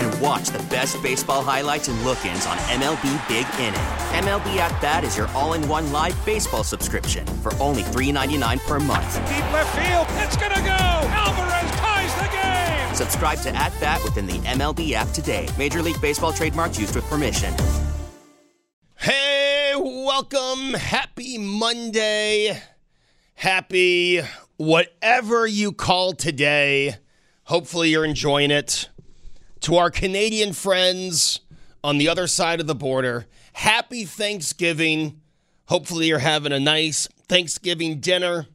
And watch the best baseball highlights and look-ins on MLB Big Inning. MLB At Bat is your all-in-one live baseball subscription for only $3.99 per month. Deep left field, it's gonna go! Alvarez ties the game! Subscribe to At Bat within the MLB app today. Major League Baseball trademarks used with permission. Hey, welcome. Happy Monday. Happy whatever you call today. Hopefully you're enjoying it. To our Canadian friends on the other side of the border, happy Thanksgiving. Hopefully you're having a nice Thanksgiving dinner.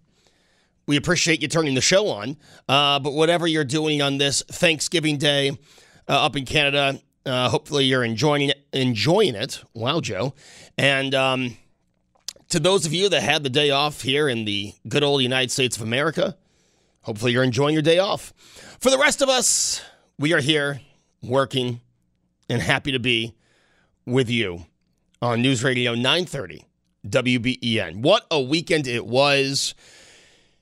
We appreciate you turning the show on. But whatever you're doing on this Thanksgiving Day up in Canada, hopefully you're enjoying it. Wow, Joe. And to those of you that had the day off here in the good old United States of America, hopefully you're enjoying your day off. For the rest of us, we are here working and happy to be with you on News Radio 930 WBEN. What a weekend it was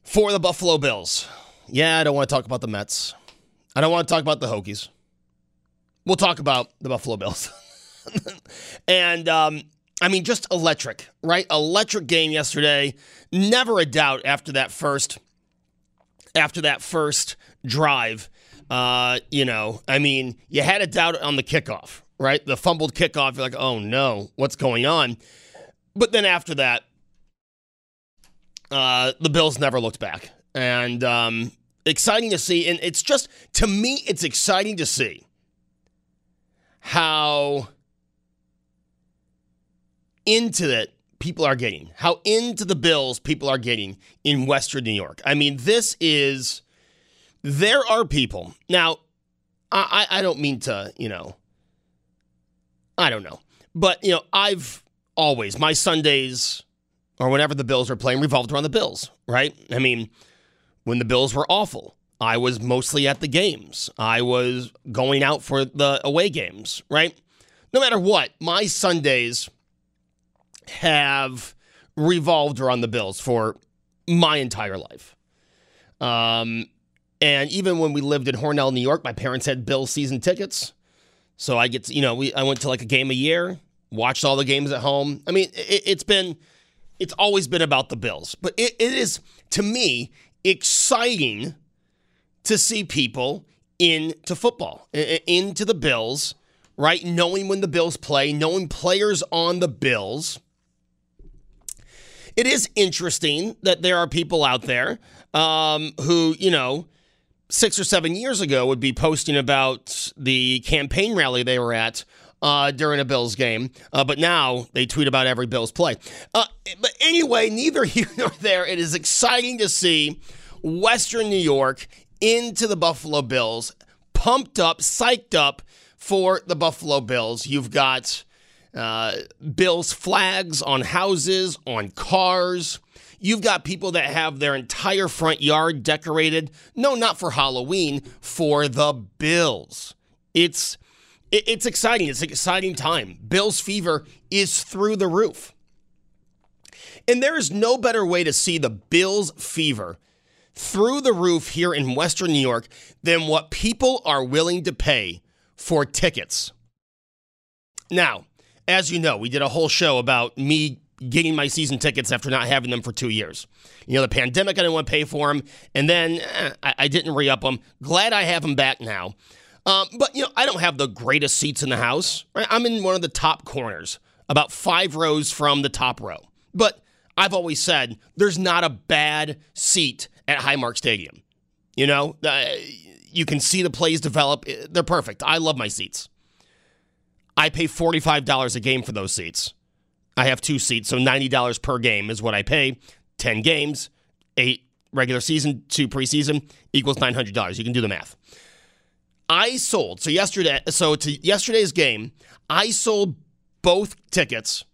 for the Buffalo Bills. Yeah, I don't want to talk about the Mets. I don't want to talk about the Hokies. We'll talk about the Buffalo Bills. And, I mean, just electric, right? Electric game yesterday. Never a doubt after that first drive. You had a doubt on the kickoff, right? The fumbled kickoff, you're like, oh no, what's going on? But then after that, the Bills never looked back. And exciting to see. And it's just, to me, it's exciting to see how into it people are getting, how into the Bills people are getting in Western New York. I mean, there are people. Now, I don't mean to, I don't know. But, I've always, my Sundays or whenever the Bills were playing revolved around the Bills, right? I mean, when the Bills were awful, I was mostly at the games. I was going out for the away games, right? No matter what, my Sundays have revolved around the Bills for my entire life. And even when we lived in Hornell, New York, my parents had Bills season tickets. So I get to, I went to like a game a year, watched all the games at home. I mean, it's always been about the Bills. But it is, to me, exciting to see people into football, into the Bills, right? Knowing when the Bills play, knowing players on the Bills. It is interesting that there are people out there who, 6 or 7 years ago would be posting about the campaign rally they were at during a Bills game. But now they tweet about every Bills play. But anyway, neither here nor there. It is exciting to see Western New York into the Buffalo Bills, pumped up, psyched up for the Buffalo Bills. You've got Bills flags on houses, on cars. You've got people that have their entire front yard decorated. No, not for Halloween, for the Bills. It's exciting. It's an exciting time. Bills fever is through the roof. And there is no better way to see the Bills fever through the roof here in Western New York than what people are willing to pay for tickets. Now, as you know, we did a whole show about me getting my season tickets after not having them for 2 years. The pandemic, I didn't want to pay for them, and then I didn't re-up them. Glad I have them back now. But, I don't have the greatest seats in the house. Right? I'm in one of the top corners, about 5 rows from the top row. But I've always said there's not a bad seat at Highmark Stadium. You can see the plays develop. They're perfect. I love my seats. I pay $45 a game for those seats. I have two seats, so $90 per game is what I pay. 10 games, 8 regular season, 2 preseason equals $900. You can do the math. I sold, to yesterday's game, I sold both tickets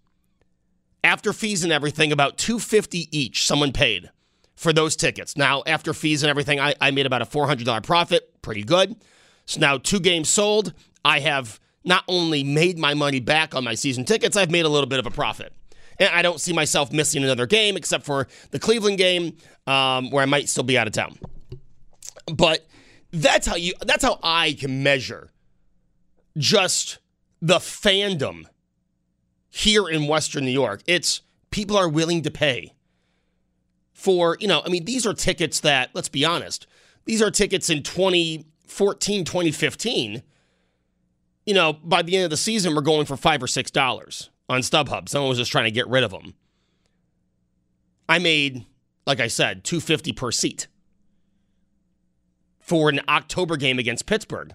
after fees and everything, about $250 each someone paid for those tickets. Now, after fees and everything, I made about a $400 profit. Pretty good. So now 2 games sold. I have not only made my money back on my season tickets, I've made a little bit of a profit. And I don't see myself missing another game except for the Cleveland game where I might still be out of town. But that's how I can measure just the fandom here in Western New York. It's people are willing to pay for, these are tickets that, let's be honest, these are tickets in 2014, 2015. By the end of the season, we're going for $5 or $6 on StubHub. Someone was just trying to get rid of them. I made, like I said, $250 per seat for an October game against Pittsburgh.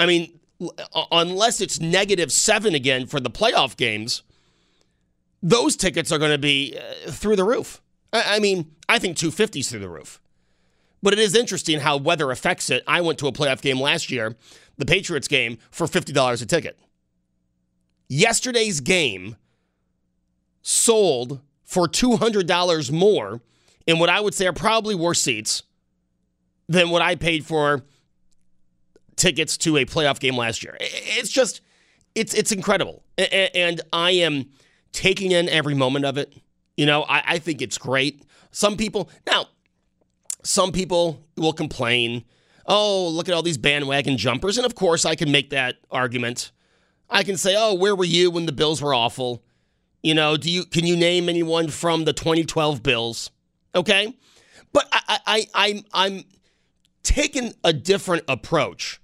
I mean, unless it's -7 again for the playoff games, those tickets are going to be through the roof. I think $250 is through the roof. But it is interesting how weather affects it. I went to a playoff game last year, the Patriots game, for $50 a ticket. Yesterday's game sold for $200 more in what I would say are probably worse seats than what I paid for tickets to a playoff game last year. It's just, it's incredible. And I am taking in every moment of it. I think it's great. Some people will complain, oh, look at all these bandwagon jumpers. And of course, I can make that argument. I can say, oh, where were you when the Bills were awful? Can you name anyone from the 2012 Bills? Okay. But I'm taking a different approach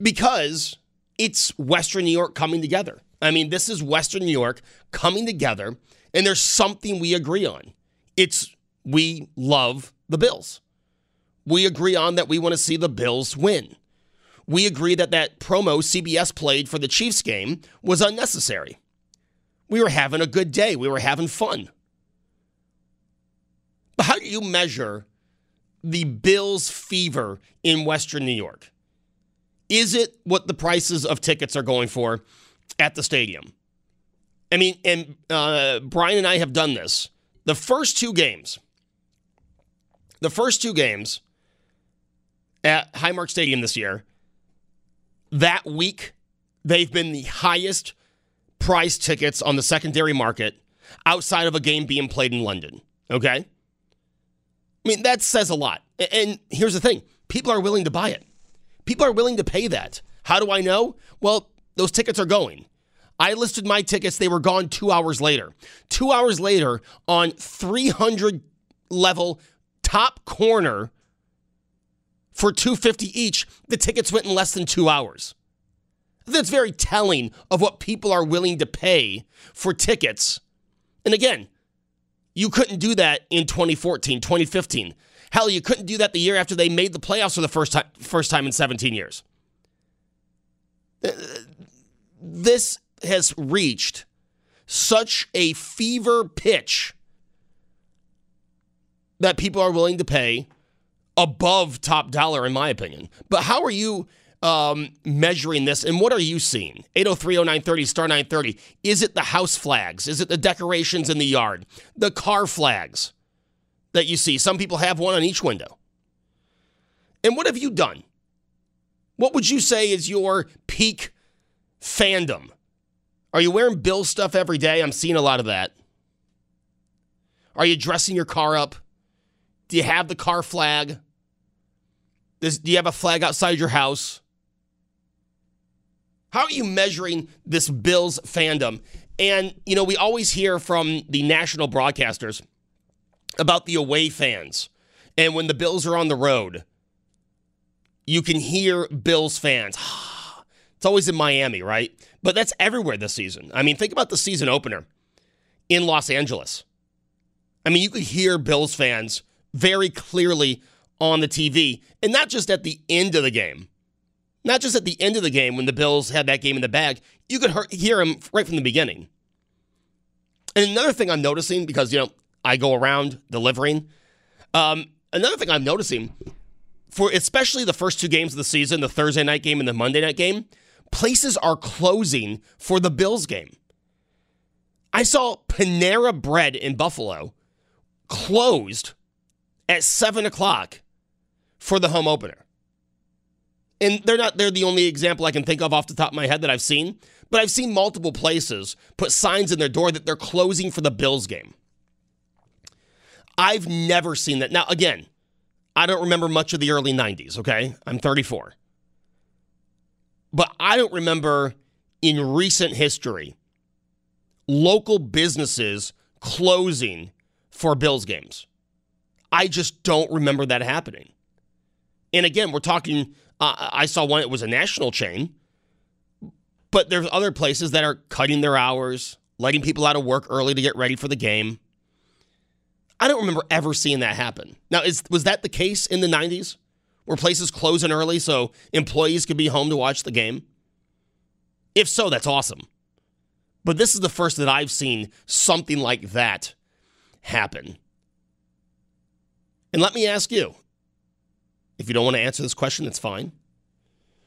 because it's Western New York coming together. This is Western New York coming together, and there's something we agree on. We love the Bills. We agree on that we want to see the Bills win. We agree that promo CBS played for the Chiefs game was unnecessary. We were having a good day. We were having fun. But how do you measure the Bills fever in Western New York? Is it what the prices of tickets are going for at the stadium? Brian and I have done this. The first two games at Highmark Stadium this year, that week, they've been the highest priced tickets on the secondary market outside of a game being played in London, okay? That says a lot. And here's the thing. People are willing to buy it. People are willing to pay that. How do I know? Well, those tickets are going. I listed my tickets. They were gone 2 hours later. 2 hours later on 300 level top corner for $250 each, the tickets went in less than 2 hours. That's very telling of what people are willing to pay for tickets. And again, you couldn't do that in 2014, 2015. Hell, you couldn't do that the year after they made the playoffs for the first time in 17 years. This has reached such a fever pitch that people are willing to pay above top dollar, in my opinion. But how are you measuring this, and what are you seeing? 803-0930, star 930. Is it the house flags? Is it the decorations in the yard? The car flags that you see? Some people have one on each window. And what have you done? What would you say is your peak fandom? Are you wearing Bill stuff every day? I'm seeing a lot of that. Are you dressing your car up? Do you have the car flag? Do you have a flag outside your house? How are you measuring this Bills fandom? And, we always hear from the national broadcasters about the away fans. And when the Bills are on the road, you can hear Bills fans. It's always in Miami, right? But that's everywhere this season. Think about the season opener in Los Angeles. You could hear Bills fans very clearly on the TV, and not just at the end of the game, Not just at the end of the game when the Bills had that game in the bag. You could hear him right from the beginning. And another thing I'm noticing, because, you know, I go around delivering. Another thing I'm noticing, for especially the first two games of the season, the Thursday night game and the Monday night game, places are closing for the Bills game. I saw Panera Bread in Buffalo closed at 7 o'clock for the home opener. And they're the only example I can think of off the top of my head that I've seen. But I've seen multiple places put signs in their door that they're closing for the Bills game. I've never seen that. Now, again, I don't remember much of the early 90s, okay? I'm 34. But I don't remember in recent history local businesses closing for Bills games. I just don't remember that happening. And again, we're talking, I saw one, it was a national chain, but there's other places that are cutting their hours, letting people out of work early to get ready for the game. I don't remember ever seeing that happen. Now, was that the case in the 90s? Were places closing early so employees could be home to watch the game? If so, that's awesome. But this is the first that I've seen something like that happen. And let me ask you, if you don't want to answer this question, that's fine.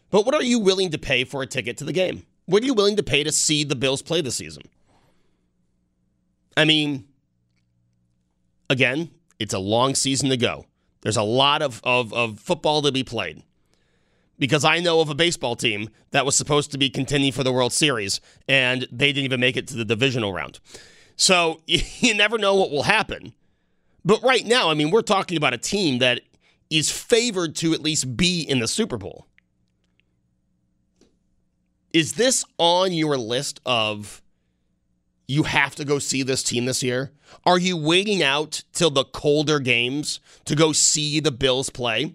But what are you willing to pay for a ticket to the game? What are you willing to pay to see the Bills play this season? I mean, again, it's a long season to go. There's a lot of football to be played. Because I know of a baseball team that was supposed to be contending for the World Series, and they didn't even make it to the divisional round. So you never know what will happen. But right now, I mean, we're talking about a team that is favored to at least be in the Super Bowl. Is this on your list of you have to go see this team this year? Are you waiting out till the colder games to go see the Bills play?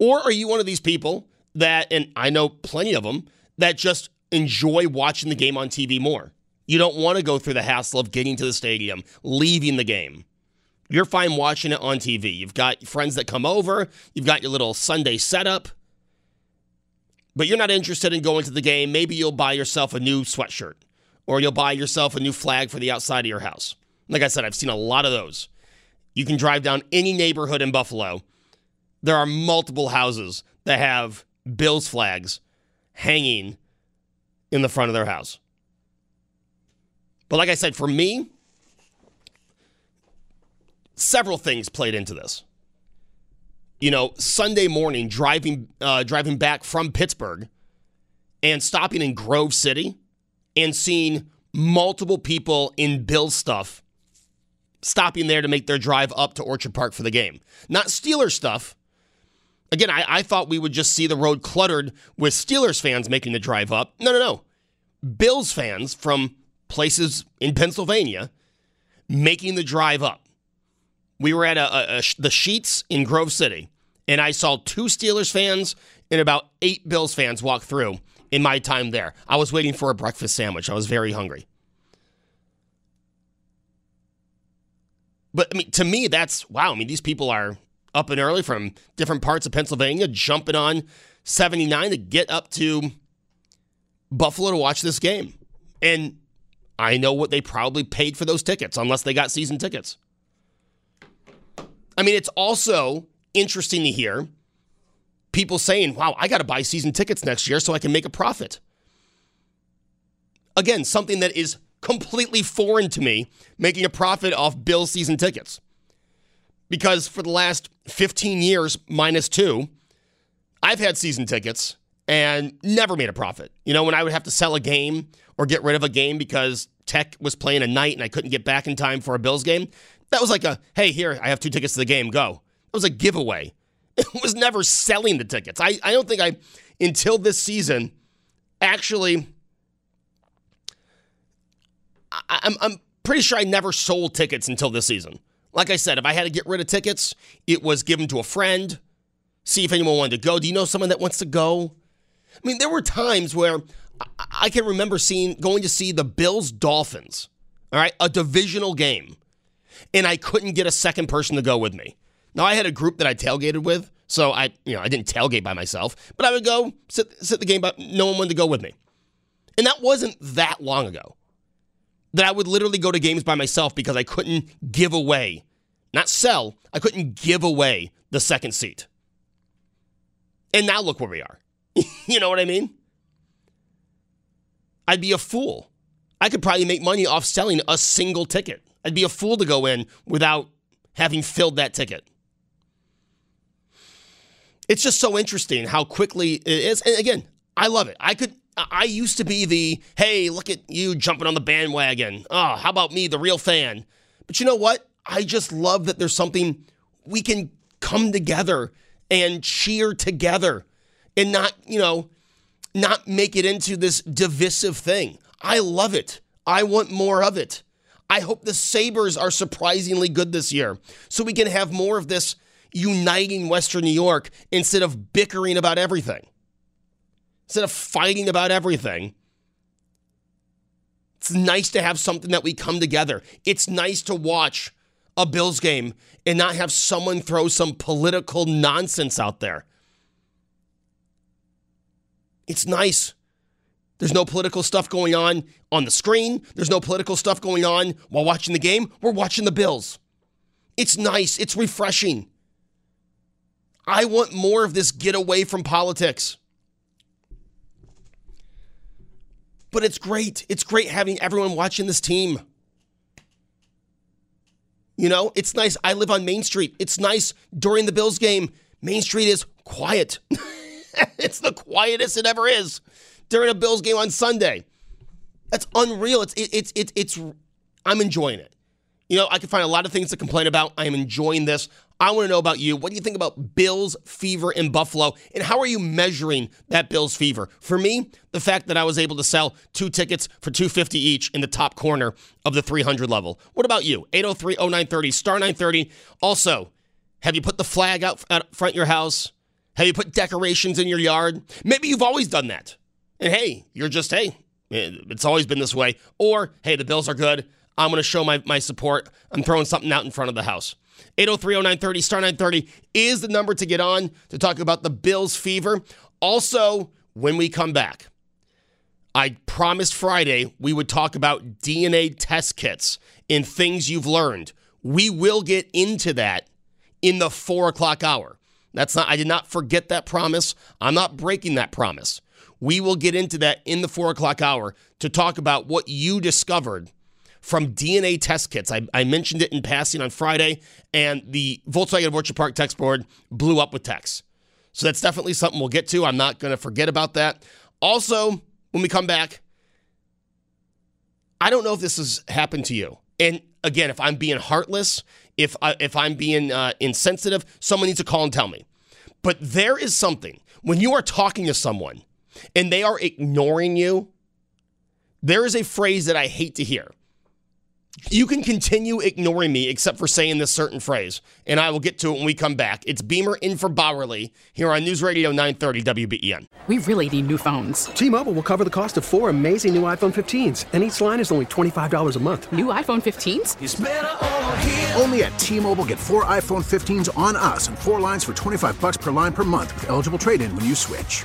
Or are you one of these people that, and I know plenty of them, that just enjoy watching the game on TV more? You don't want to go through the hassle of getting to the stadium, leaving the game. You're fine watching it on TV. You've got friends that come over. You've got your little Sunday setup. But you're not interested in going to the game. Maybe you'll buy yourself a new sweatshirt. Or you'll buy yourself a new flag for the outside of your house. Like I said, I've seen a lot of those. You can drive down any neighborhood in Buffalo. There are multiple houses that have Bills flags hanging in the front of their house. But like I said, for me, several things played into this. You know, Sunday morning, driving back from Pittsburgh and stopping in Grove City and seeing multiple people in Bills stuff stopping there to make their drive up to Orchard Park for the game. Not Steelers stuff. Again, I thought we would just see the road cluttered with Steelers fans making the drive up. No. Bills fans from places in Pennsylvania making the drive up. We were at the Sheets in Grove City, and I saw 2 Steelers fans and about 8 Bills fans walk through in my time there. I was waiting for a breakfast sandwich. I was very hungry. But, I mean, to me, that's, wow, I mean, these people are up and early from different parts of Pennsylvania, jumping on 79 to get up to Buffalo to watch this game. And I know what they probably paid for those tickets, unless they got season tickets. I mean, it's also interesting to hear people saying, wow, I got to buy season tickets next year so I can make a profit. Again, something that is completely foreign to me, making a profit off Bills season tickets. Because for the last 15 years, minus 2, I've had season tickets and never made a profit. You know, when I would have to sell a game or get rid of a game because Tech was playing a night and I couldn't get back in time for a Bills game, that was like a, hey, here, I have 2 tickets to the game, go. That was a giveaway. It was never selling the tickets. I don't think I, until this season, actually, I'm pretty sure I never sold tickets until this season. Like I said, if I had to get rid of tickets, it was give them to a friend, see if anyone wanted to go. Do you know someone that wants to go? I mean, there were times where I can remember going to see the Bills-Dolphins, all right, a divisional game, and I couldn't get a second person to go with me. Now, I had a group that I tailgated with, So I didn't tailgate by myself, but I would go sit the game, but no one wanted to go with me. And that wasn't that long ago that I would literally go to games by myself because I couldn't give away, not sell, I couldn't give away the second seat. And now look where we are. You know what I mean? I'd be a fool. I could probably make money off selling a single ticket. I'd be a fool to go in without having filled that ticket. It's just so interesting how quickly it is. And again, I love it. I used to be the, hey, look at you jumping on the bandwagon. Oh, how about me, the real fan? But you know what? I just love that there's something we can come together and cheer together and not make it into this divisive thing. I love it. I want more of it. I hope the Sabres are surprisingly good this year so we can have more of this uniting Western New York instead of bickering about everything. Instead of fighting about everything. It's nice to have something that we come together. It's nice to watch a Bills game and not have someone throw some political nonsense out there. It's nice. There's no political stuff going on the screen. There's no political stuff going on while watching the game. We're watching the Bills. It's nice. It's refreshing. I want more of this get away from politics. But it's great. It's great having everyone watching this team. It's nice. I live on Main Street. It's nice during the Bills game. Main Street is quiet. It's the quietest it ever is during a Bills game on Sunday. That's unreal. I'm enjoying it. I can find a lot of things to complain about. I am enjoying this. I want to know about you. What do you think about Bills fever in Buffalo? And how are you measuring that Bills fever? For me, the fact that I was able to sell 2 tickets for $250 each in the top corner of the 300 level. What about you? 803-0930, star 930. Also, have you put the flag out front of your house? Have you put decorations in your yard? Maybe you've always done that. And hey, it's always been this way. Or, hey, the Bills are good. I'm going to show my support. I'm throwing something out in front of the house. 803-0930, star 930 is the number to get on to talk about the Bills fever. Also, when we come back, I promised Friday we would talk about DNA test kits and things you've learned. We will get into that in the 4 o'clock hour. I did not forget that promise. I'm not breaking that promise. We will get into that in the 4 o'clock hour to talk about what you discovered from DNA test kits. I mentioned it in passing on Friday, and the Volkswagen of Orchard Park text board blew up with texts. So that's definitely something we'll get to. I'm not going to forget about that. Also, when we come back, I don't know if this has happened to you. And again, if I'm being heartless, if I'm being insensitive, someone needs to call and tell me. But there is something. When you are talking to someone and they are ignoring you, there is a phrase that I hate to hear. You can continue ignoring me except for saying this certain phrase, and I will get to it when we come back. It's Beamer in for Bowerly here on News Radio 930 WBEN. We really need new phones. T-Mobile will cover the cost of 4 amazing new iPhone 15s, and each line is only $25 a month. New iPhone 15s? It's better over here. Only at T-Mobile, get 4 iPhone 15s on us and 4 lines for $25 per line per month with eligible trade-in when you switch.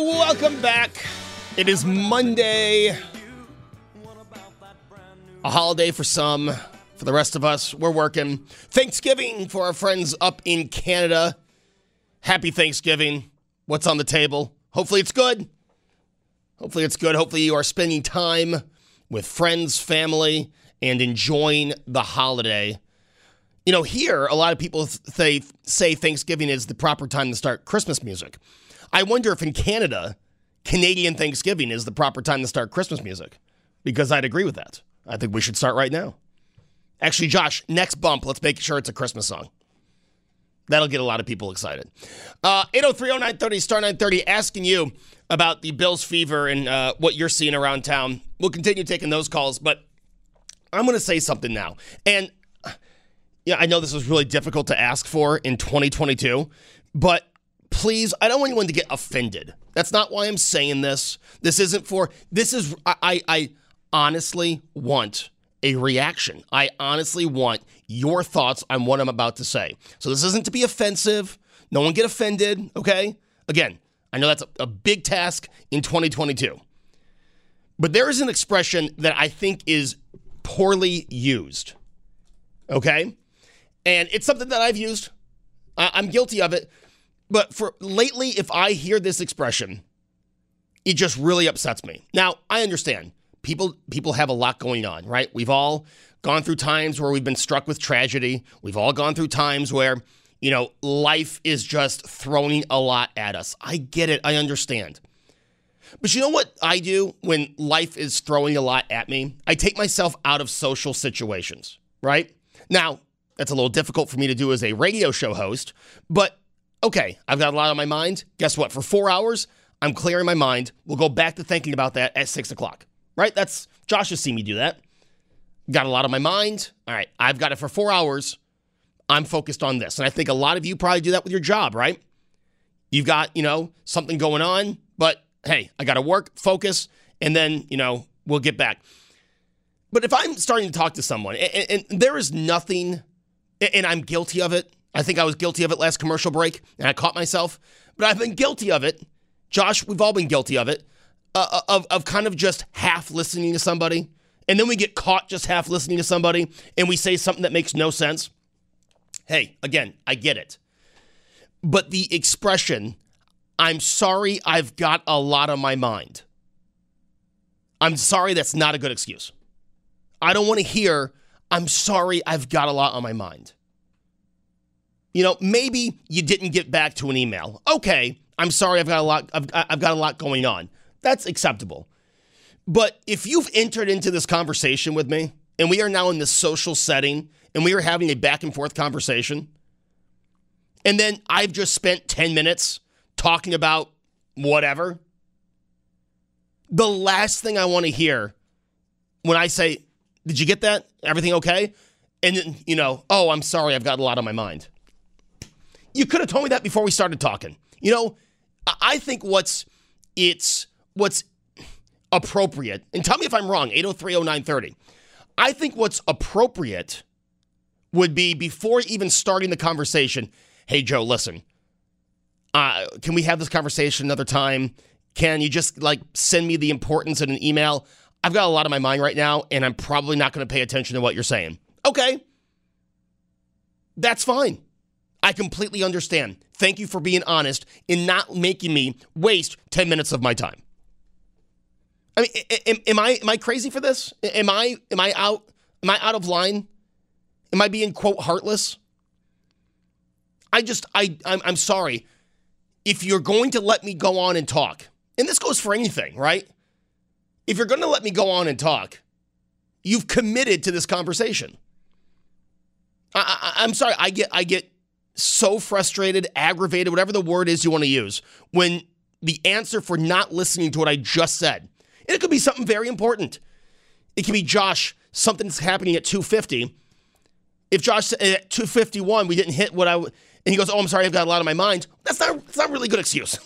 Welcome back. It is Monday. A holiday for some. For the rest of us, we're working. Thanksgiving for our friends up in Canada. Happy Thanksgiving. What's on the table? Hopefully it's good. Hopefully it's good. Hopefully you are spending time with friends, family, and enjoying the holiday. You know, here, a lot of people say Thanksgiving is the proper time to start Christmas music. I wonder if in Canada, Canadian Thanksgiving is the proper time to start Christmas music, because I'd agree with that. I think we should start right now. Actually, Josh, next bump, let's make sure it's a Christmas song. That'll get a lot of people excited. 803-0930, star 930, asking you about the Bills fever and what you're seeing around town. We'll continue taking those calls, but I'm going to say something now. And yeah, I know this was really difficult to ask for in 2022, but please, I don't want anyone to get offended. That's not why I'm saying this. I honestly want a reaction. I honestly want your thoughts on what I'm about to say. So this isn't to be offensive. No one get offended, okay? Again, I know that's a big task in 2022. But there is an expression that I think is poorly used, okay? And it's something that I've used. I'm guilty of it. But for lately, if I hear this expression, it just really upsets me. Now, I understand. People have a lot going on, right? We've all gone through times where we've been struck with tragedy. We've all gone through times where, you know, life is just throwing a lot at us. I get it. I understand. But you know what I do when life is throwing a lot at me? I take myself out of social situations, right? Now, that's a little difficult for me to do as a radio show host, but okay, I've got a lot on my mind. Guess what? For 4 hours, I'm clearing my mind. We'll go back to thinking about that at 6 o'clock, right? Josh has seen me do that. Got a lot on my mind. All right, I've got it for 4 hours. I'm focused on this. And I think a lot of you probably do that with your job, right? You've got, you know, something going on, but hey, I got to work, focus, and then, you know, we'll get back. But if I'm starting to talk to someone, and there is nothing, and I'm guilty of it, I think I was guilty of it last commercial break, and I caught myself. But I've been guilty of it. Josh, we've all been guilty of it, of kind of just half listening to somebody. And then we get caught just half listening to somebody, and we say something that makes no sense. Hey, again, I get it. But the expression, I'm sorry, I've got a lot on my mind. I'm sorry, that's not a good excuse. I don't want to hear, I'm sorry, I've got a lot on my mind. You know, maybe you didn't get back to an email. Okay, I'm sorry, I've got a lot going on. That's acceptable. But if you've entered into this conversation with me, and we are now in this social setting, and we are having a back and forth conversation, and then I've just spent 10 minutes talking about whatever, the last thing I want to hear when I say, did you get that? Everything okay? And then, you know, oh, I'm sorry, I've got a lot on my mind. You could have told me that before we started talking. You know, I think what's appropriate, and tell me if I'm wrong, 803-0930. I think what's appropriate would be before even starting the conversation, hey, Joe, listen, can we have this conversation another time? Can you just, like, send me the importance in an email? I've got a lot on my mind right now, and I'm probably not going to pay attention to what you're saying. Okay. That's fine. I completely understand. Thank you for being honest and not making me waste 10 minutes of my time. I mean, am I crazy for this? Am I out of line? Am I being, quote, heartless? I'm sorry. If you're going to let me go on and talk, and this goes for anything, right? If you're going to let me go on and talk, you've committed to this conversation. I'm sorry. I get so frustrated, aggravated, whatever the word is you want to use, when the answer for not listening to what I just said, and it could be something very important. It can be, Josh, something's happening at 250. If Josh said at 251, we didn't hit what I, and he goes, oh, I'm sorry, I've got a lot on my mind. That's not a really good excuse.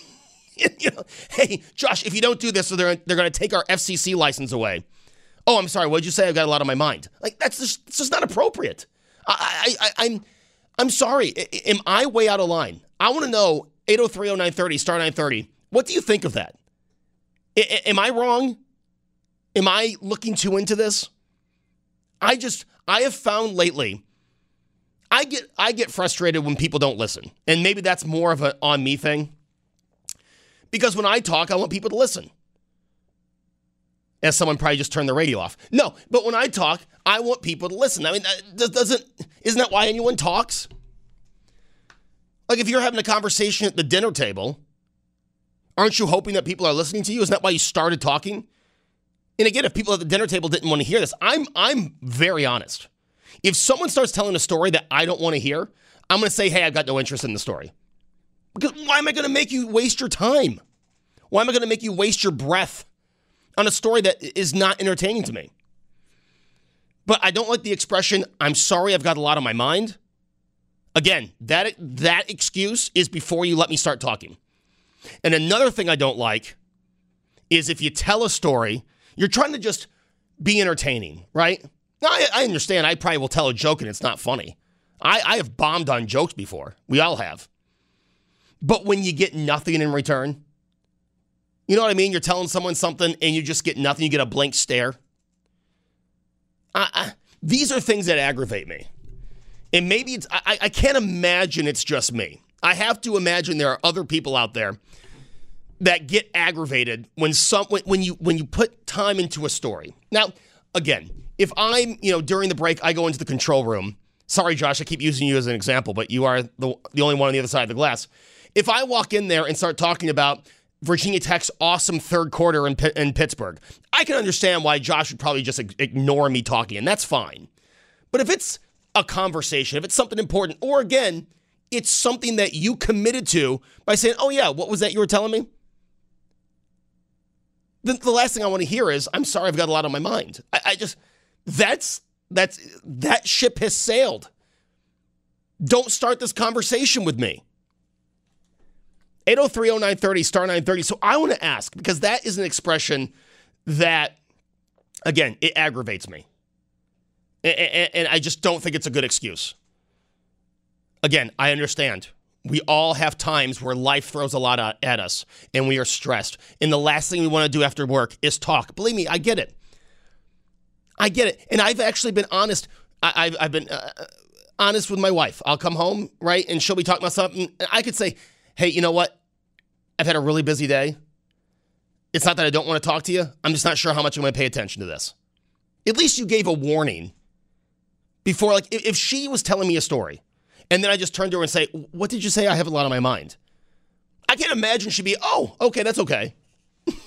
You know, hey, Josh, if you don't do this, so they're going to take our FCC license away. Oh, I'm sorry, what did you say? I've got a lot on my mind. Like, it's just not appropriate. I'm sorry. Am I way out of line? I want to know, 8030930, star 930, what do you think of that? Am I wrong? Am I looking too into this? I have found lately, I get frustrated when people don't listen. And maybe that's more of an on me thing. Because when I talk, I want people to listen. As someone probably just turned the radio off. No, but when I talk, I want people to listen. I mean, isn't that why anyone talks? Like, if you're having a conversation at the dinner table, aren't you hoping that people are listening to you? Isn't that why you started talking? And again, if people at the dinner table didn't want to hear this, I'm very honest. If someone starts telling a story that I don't want to hear, I'm going to say, hey, I've got no interest in the story. Because why am I going to make you waste your time? Why am I going to make you waste your breath on a story that is not entertaining to me? But I don't like the expression, I'm sorry, I've got a lot on my mind. Again, that excuse is before you let me start talking. And another thing I don't like is if you tell a story, you're trying to just be entertaining, right? Now, I understand, I probably will tell a joke and it's not funny. I have bombed on jokes before. We all have. But when you get nothing in return, you know what I mean? You're telling someone something and you just get nothing. You get a blank stare. These are things that aggravate me. And maybe it's, I can't imagine it's just me. I have to imagine there are other people out there that get aggravated when you put time into a story. Now, again, if I'm, during the break, I go into the control room. Sorry, Josh, I keep using you as an example, but you are the only one on the other side of the glass. If I walk in there and start talking about Virginia Tech's awesome third quarter in Pittsburgh, I can understand why Josh would probably just ignore me talking, and that's fine. But if it's a conversation, if it's something important, or again, it's something that you committed to by saying, oh yeah, what was that you were telling me? The last thing I want to hear is, I'm sorry, I've got a lot on my mind. That ship has sailed. Don't start this conversation with me. 8030930, star 930. So I want to ask, because that is an expression that, again, it aggravates me. And I just don't think it's a good excuse. Again, I understand. We all have times where life throws a lot at us, and we are stressed. And the last thing we want to do after work is talk. Believe me, I get it. I get it. And I've actually been honest. I've been honest with my wife. I'll come home, right, and she'll be talking about something. And I could say, hey, you know what? I've had a really busy day. It's not that I don't want to talk to you. I'm just not sure how much I'm going to pay attention to this. At least you gave a warning before. Like, if she was telling me a story and then I just turned to her and say, what did you say? I have a lot on my mind. I can't imagine she'd be, oh, okay, that's okay.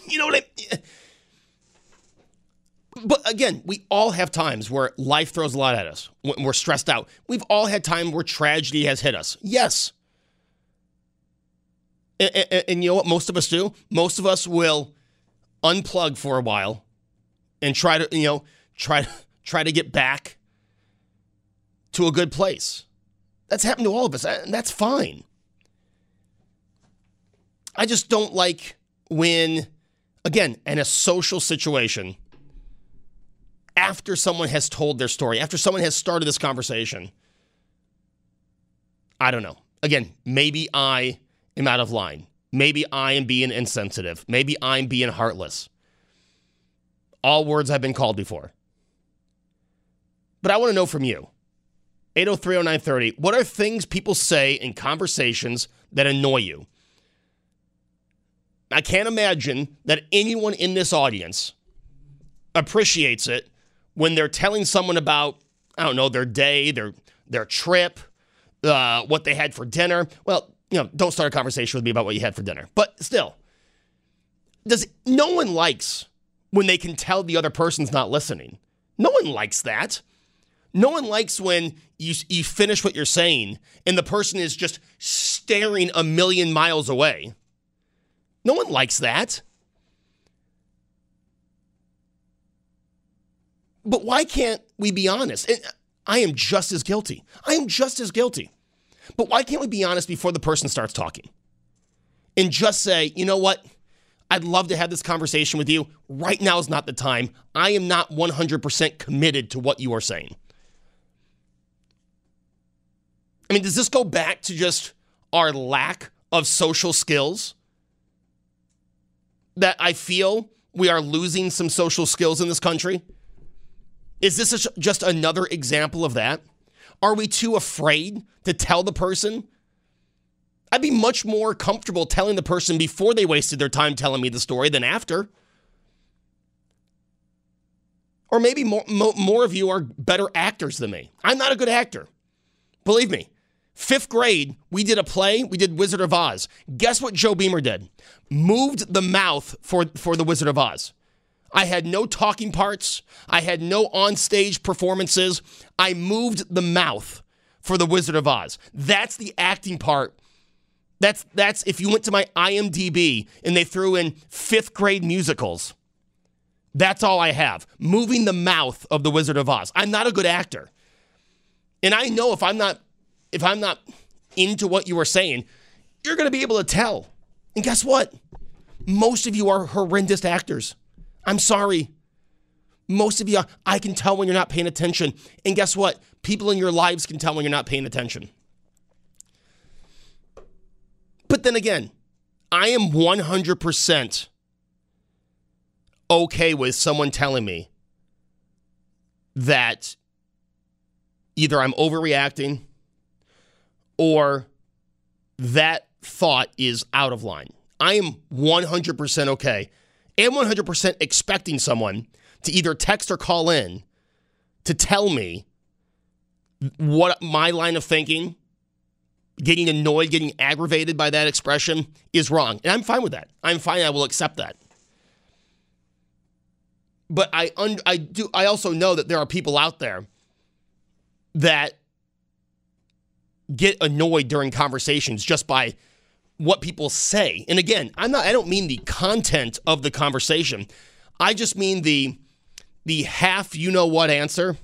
You know what I mean? But again, we all have times where life throws a lot at us, when we're stressed out. We've all had time where tragedy has hit us. Yes. And you know what most of us do? Most of us will unplug for a while and try to get back to a good place. That's happened to all of us, and that's fine. I just don't like when, again, in a social situation, after someone has told their story, after someone has started this conversation, I don't know. Again, maybe I am out of line. Maybe I am being insensitive. Maybe I'm being heartless. All words I've been called before. But I want to know from you. 803-0930, what are things people say in conversations that annoy you? I can't imagine that anyone in this audience appreciates it when they're telling someone about, I don't know, their day, their trip, what they had for dinner. Well, you know, don't start a conversation with me about what you had for dinner. But still, no one likes when they can tell the other person's not listening. No one likes that. No one likes when you finish what you're saying and the person is just staring a million miles away. No one likes that. But why can't we be honest? And I am just as guilty. But why can't we be honest before the person starts talking? And just say, you know what? I'd love to have this conversation with you. Right now is not the time. I am not 100% committed to what you are saying. I mean, does this go back to just our lack of social skills? That I feel we are losing some social skills in this country? Is this just another example of that? Are we too afraid to tell the person? I'd be much more comfortable telling the person before they wasted their time telling me the story than after. Or maybe more of you are better actors than me. I'm not a good actor. Believe me, 5th grade, we did a play. We did Wizard of Oz. Guess what Joe Beamer did? Moved the mouth for the Wizard of Oz. I had no talking parts. I had no on-stage performances. I moved the mouth for the Wizard of Oz. That's the acting part. That's if you went to my IMDb and they threw in 5th grade musicals. That's all I have. Moving the mouth of the Wizard of Oz. I'm not a good actor. And I know if I'm not into what you are saying, you're going to be able to tell. And guess what? Most of you are horrendous actors. I'm sorry. Most of you are. I can tell when you're not paying attention. And guess what? People in your lives can tell when you're not paying attention. But then again, I am 100% okay with someone telling me that either I'm overreacting or that thought is out of line. I am 100% okay and 100% expecting someone to either text or call in to tell me what my line of thinking, getting annoyed, getting aggravated by that expression is wrong. And I'm fine with that. I'm fine. I will accept that. But I also know that there are people out there that get annoyed during conversations just by what people say. And again, I don't mean the content of the conversation. I just mean the half you know what answer,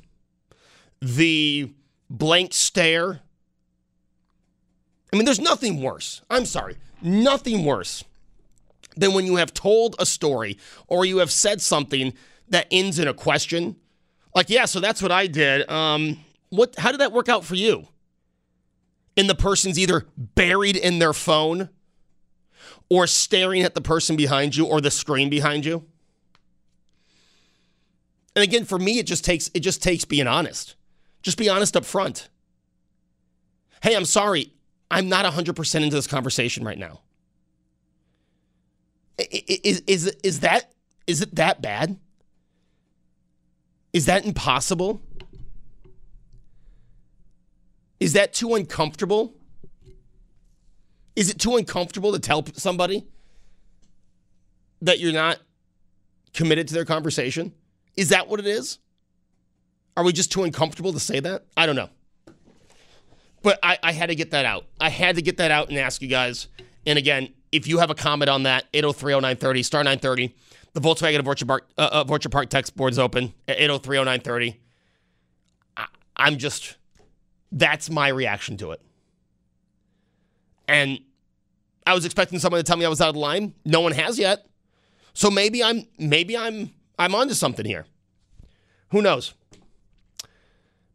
the blank stare. I mean, there's nothing worse. I'm sorry. Nothing worse than when you have told a story or you have said something that ends in a question. Like, yeah, so that's what I did. How did that work out for you? And the person's either buried in their phone or staring at the person behind you or the screen behind you. And again, for me, it just takes being honest. Just be honest up front. Hey, I'm sorry. I'm not 100% into this conversation right now. Is it that bad? Is that impossible? Is that too uncomfortable? Is it too uncomfortable to tell somebody that you're not committed to their conversation? Is that what it is? Are we just too uncomfortable to say that? I don't know. But I had to get that out. I had to get that out and ask you guys. And again, if you have a comment on that, 803-0930, star 930. The Volkswagen of Orchard Park text board's open at 803-0930. I'm just, that's my reaction to it. And I was expecting someone to tell me I was out of line. No one has yet. So maybe I'm onto something here. Who knows?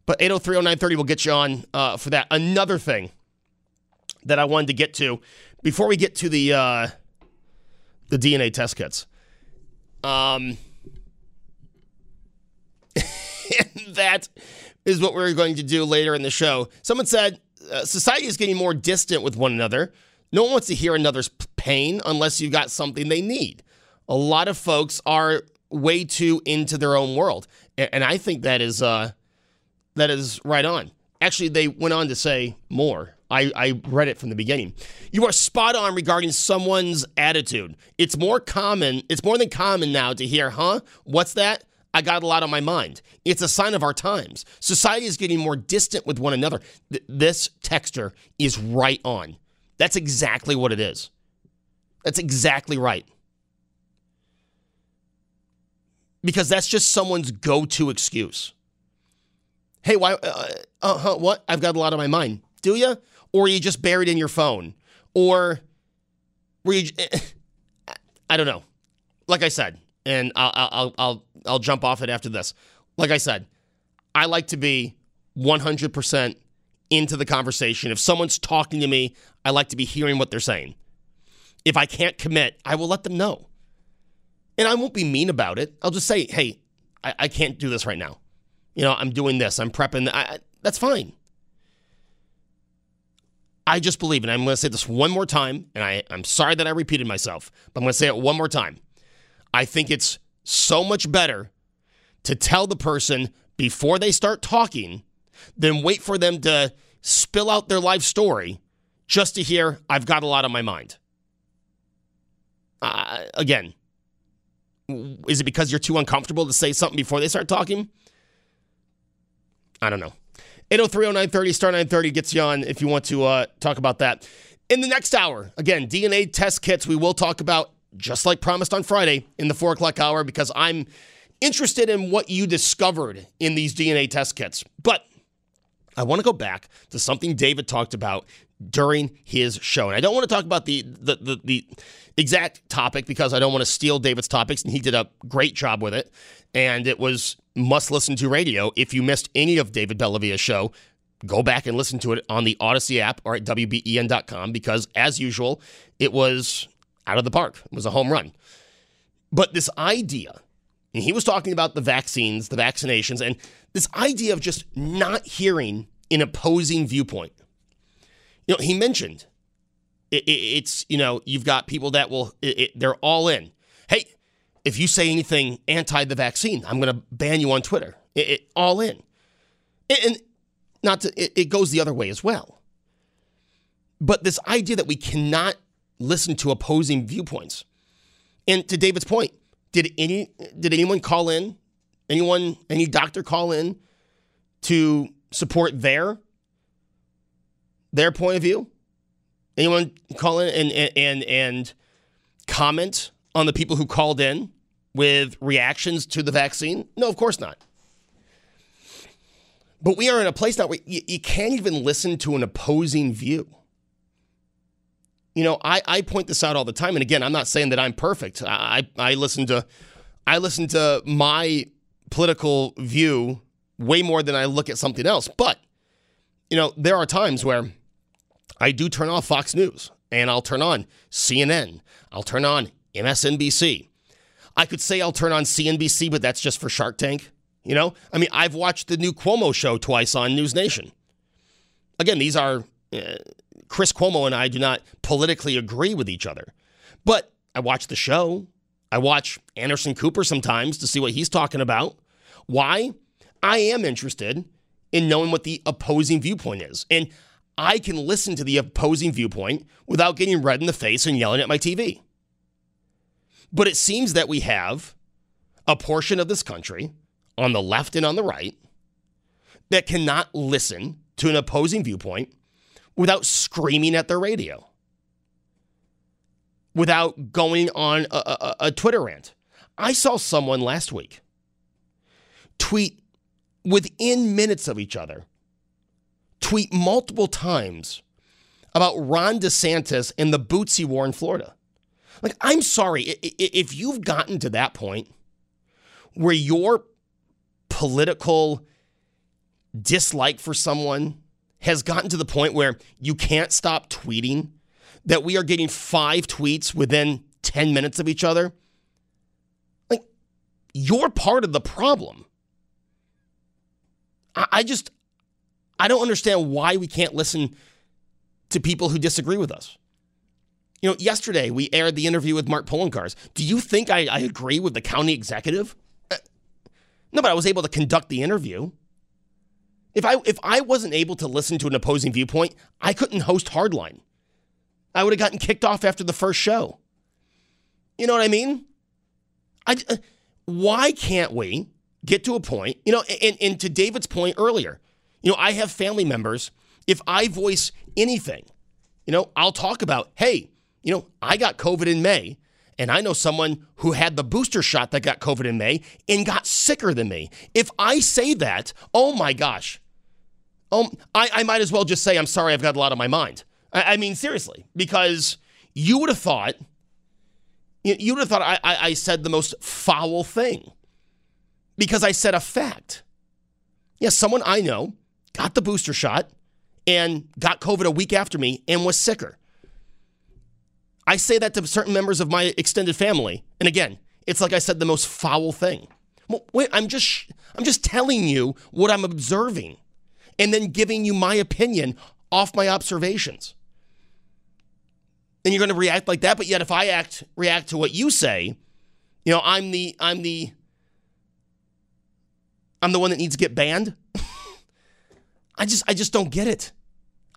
But 803-0930 will get you on for that. Another thing that I wanted to get to before we get to the DNA test kits. that is what we're going to do later in the show. Someone said, society is getting more distant with one another. No one wants to hear another's pain unless you've got something they need. A lot of folks are way too into their own world. And I think that is right on. Actually, they went on to say more. I read it from the beginning. You are spot on regarding someone's attitude. It's more than common now to hear, huh? What's that? I got a lot on my mind. It's a sign of our times. Society is getting more distant with one another. This texter is right on. That's exactly what it is. That's exactly right. Because that's just someone's go-to excuse. Hey, why? What? I've got a lot on my mind. Do you? Or are you just buried in your phone? Or were you? I don't know. Like I said, and I'll jump off it after this. Like I said, I like to be 100% into the conversation. If someone's talking to me, I like to be hearing what they're saying. If I can't commit, I will let them know. And I won't be mean about it. I'll just say, hey, I can't do this right now. You know, I'm doing this. I'm prepping. That's fine. I just believe, and I'm going to say this one more time, and I'm sorry that I repeated myself, but I'm going to say it one more time. I think it's so much better to tell the person before they start talking than wait for them to spill out their life story just to hear, I've got a lot on my mind. Again, is it because you're too uncomfortable to say something before they start talking? I don't know. 803-0930, star 930 gets you on if you want to talk about that. In the next hour, again, DNA test kits we will talk about, just like promised on Friday in the 4 o'clock hour, because I'm interested in what you discovered in these DNA test kits. But I want to go back to something David talked about during his show. And I don't want to talk about the exact topic because I don't want to steal David's topics, and he did a great job with it. And it was must listen to radio. If you missed any of David Bellavia's show, go back and listen to it on the Odyssey app or at WBEN.com because, as usual, it was out of the park. It was a home run. But this idea, and he was talking about the vaccines, the vaccinations, and this idea of just not hearing an opposing viewpoint. You know, he mentioned it's, you know, you've got people that will, they're all in. Hey, if you say anything anti the vaccine, I'm going to ban you on Twitter. All in. And not to, it goes the other way as well. But this idea that we cannot listen to opposing viewpoints. And to David's point, did anyone call in? Any doctor call in to support their point of view? Anyone call in and comment on the people who called in with reactions to the vaccine? No, of course not. But we are in a place now where you can't even listen to an opposing view. You know, I point this out all the time. And again, I'm not saying that I'm perfect. I listen to my political view way more than I look at something else. But, you know, there are times where I do turn off Fox News and I'll turn on CNN. I'll turn on MSNBC. I could say I'll turn on CNBC, but that's just for Shark Tank. You know, I mean, I've watched the new Cuomo show twice on News Nation. Again, these are Chris Cuomo and I do not politically agree with each other, but I watch the show. I watch Anderson Cooper sometimes to see what he's talking about. Why? I am interested in knowing what the opposing viewpoint is. And I can listen to the opposing viewpoint without getting red in the face and yelling at my TV. But it seems that we have a portion of this country on the left and on the right that cannot listen to an opposing viewpoint without screaming at their radio, without going on a Twitter rant. I saw someone last week tweet within minutes of each other, tweet multiple times about Ron DeSantis and the boots he wore in Florida. Like, I'm sorry, if you've gotten to that point where your political dislike for someone has gotten to the point where you can't stop tweeting, that we are getting 5 tweets within 10 minutes of each other, like, you're part of the problem. I don't understand why we can't listen to people who disagree with us. You know, yesterday we aired the interview with Mark Polenkars. Do you think I agree with the county executive? No, but I was able to conduct the interview. If I wasn't able to listen to an opposing viewpoint, I couldn't host Hardline. I would have gotten kicked off after the first show. You know what I mean? Why can't we get to a point, you know, and to David's point earlier, you know, I have family members, if I voice anything, you know, I'll talk about, hey, you know, I got COVID in May, and I know someone who had the booster shot that got COVID in May and got sicker than me. If I say that, oh my gosh, I might as well just say, I'm sorry, I've got a lot on my mind. I mean, seriously, because you would have thought, I said the most foul thing because I said a fact. Yes, someone I know got the booster shot and got COVID a week after me and was sicker. I say that to certain members of my extended family, and again, it's like I said the most foul thing. Well, wait, I'm just telling you what I'm observing and then giving you my opinion off my observations. And you're going to react like that, but yet if I react to what you say, you know, I'm the one that needs to get banned. I just don't get it.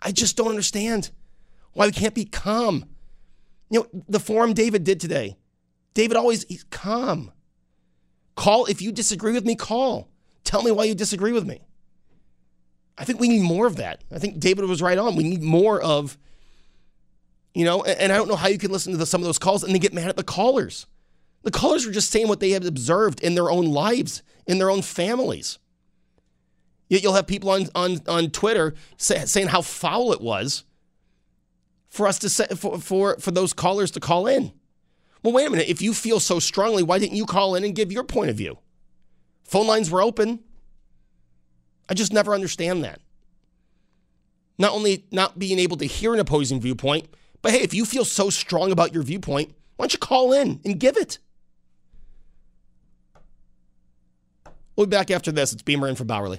I just don't understand why we can't be calm. You know, the forum David did today. David always, he's calm. Call, if you disagree with me, call. Tell me why you disagree with me. I think we need more of that. I think David was right on. We need more of, you know, and I don't know how you can listen to some of those calls and then get mad at the callers. The callers are just saying what they have observed in their own lives, in their own families. Yet you'll have people on Twitter saying how foul it was for us to say, for those callers to call in. Well, wait a minute. If you feel so strongly, why didn't you call in and give your point of view? Phone lines were open. I just never understand that. Not only not being able to hear an opposing viewpoint, but hey, if you feel so strong about your viewpoint, why don't you call in and give it? We'll be back after this. It's Beamer in for Bowerly.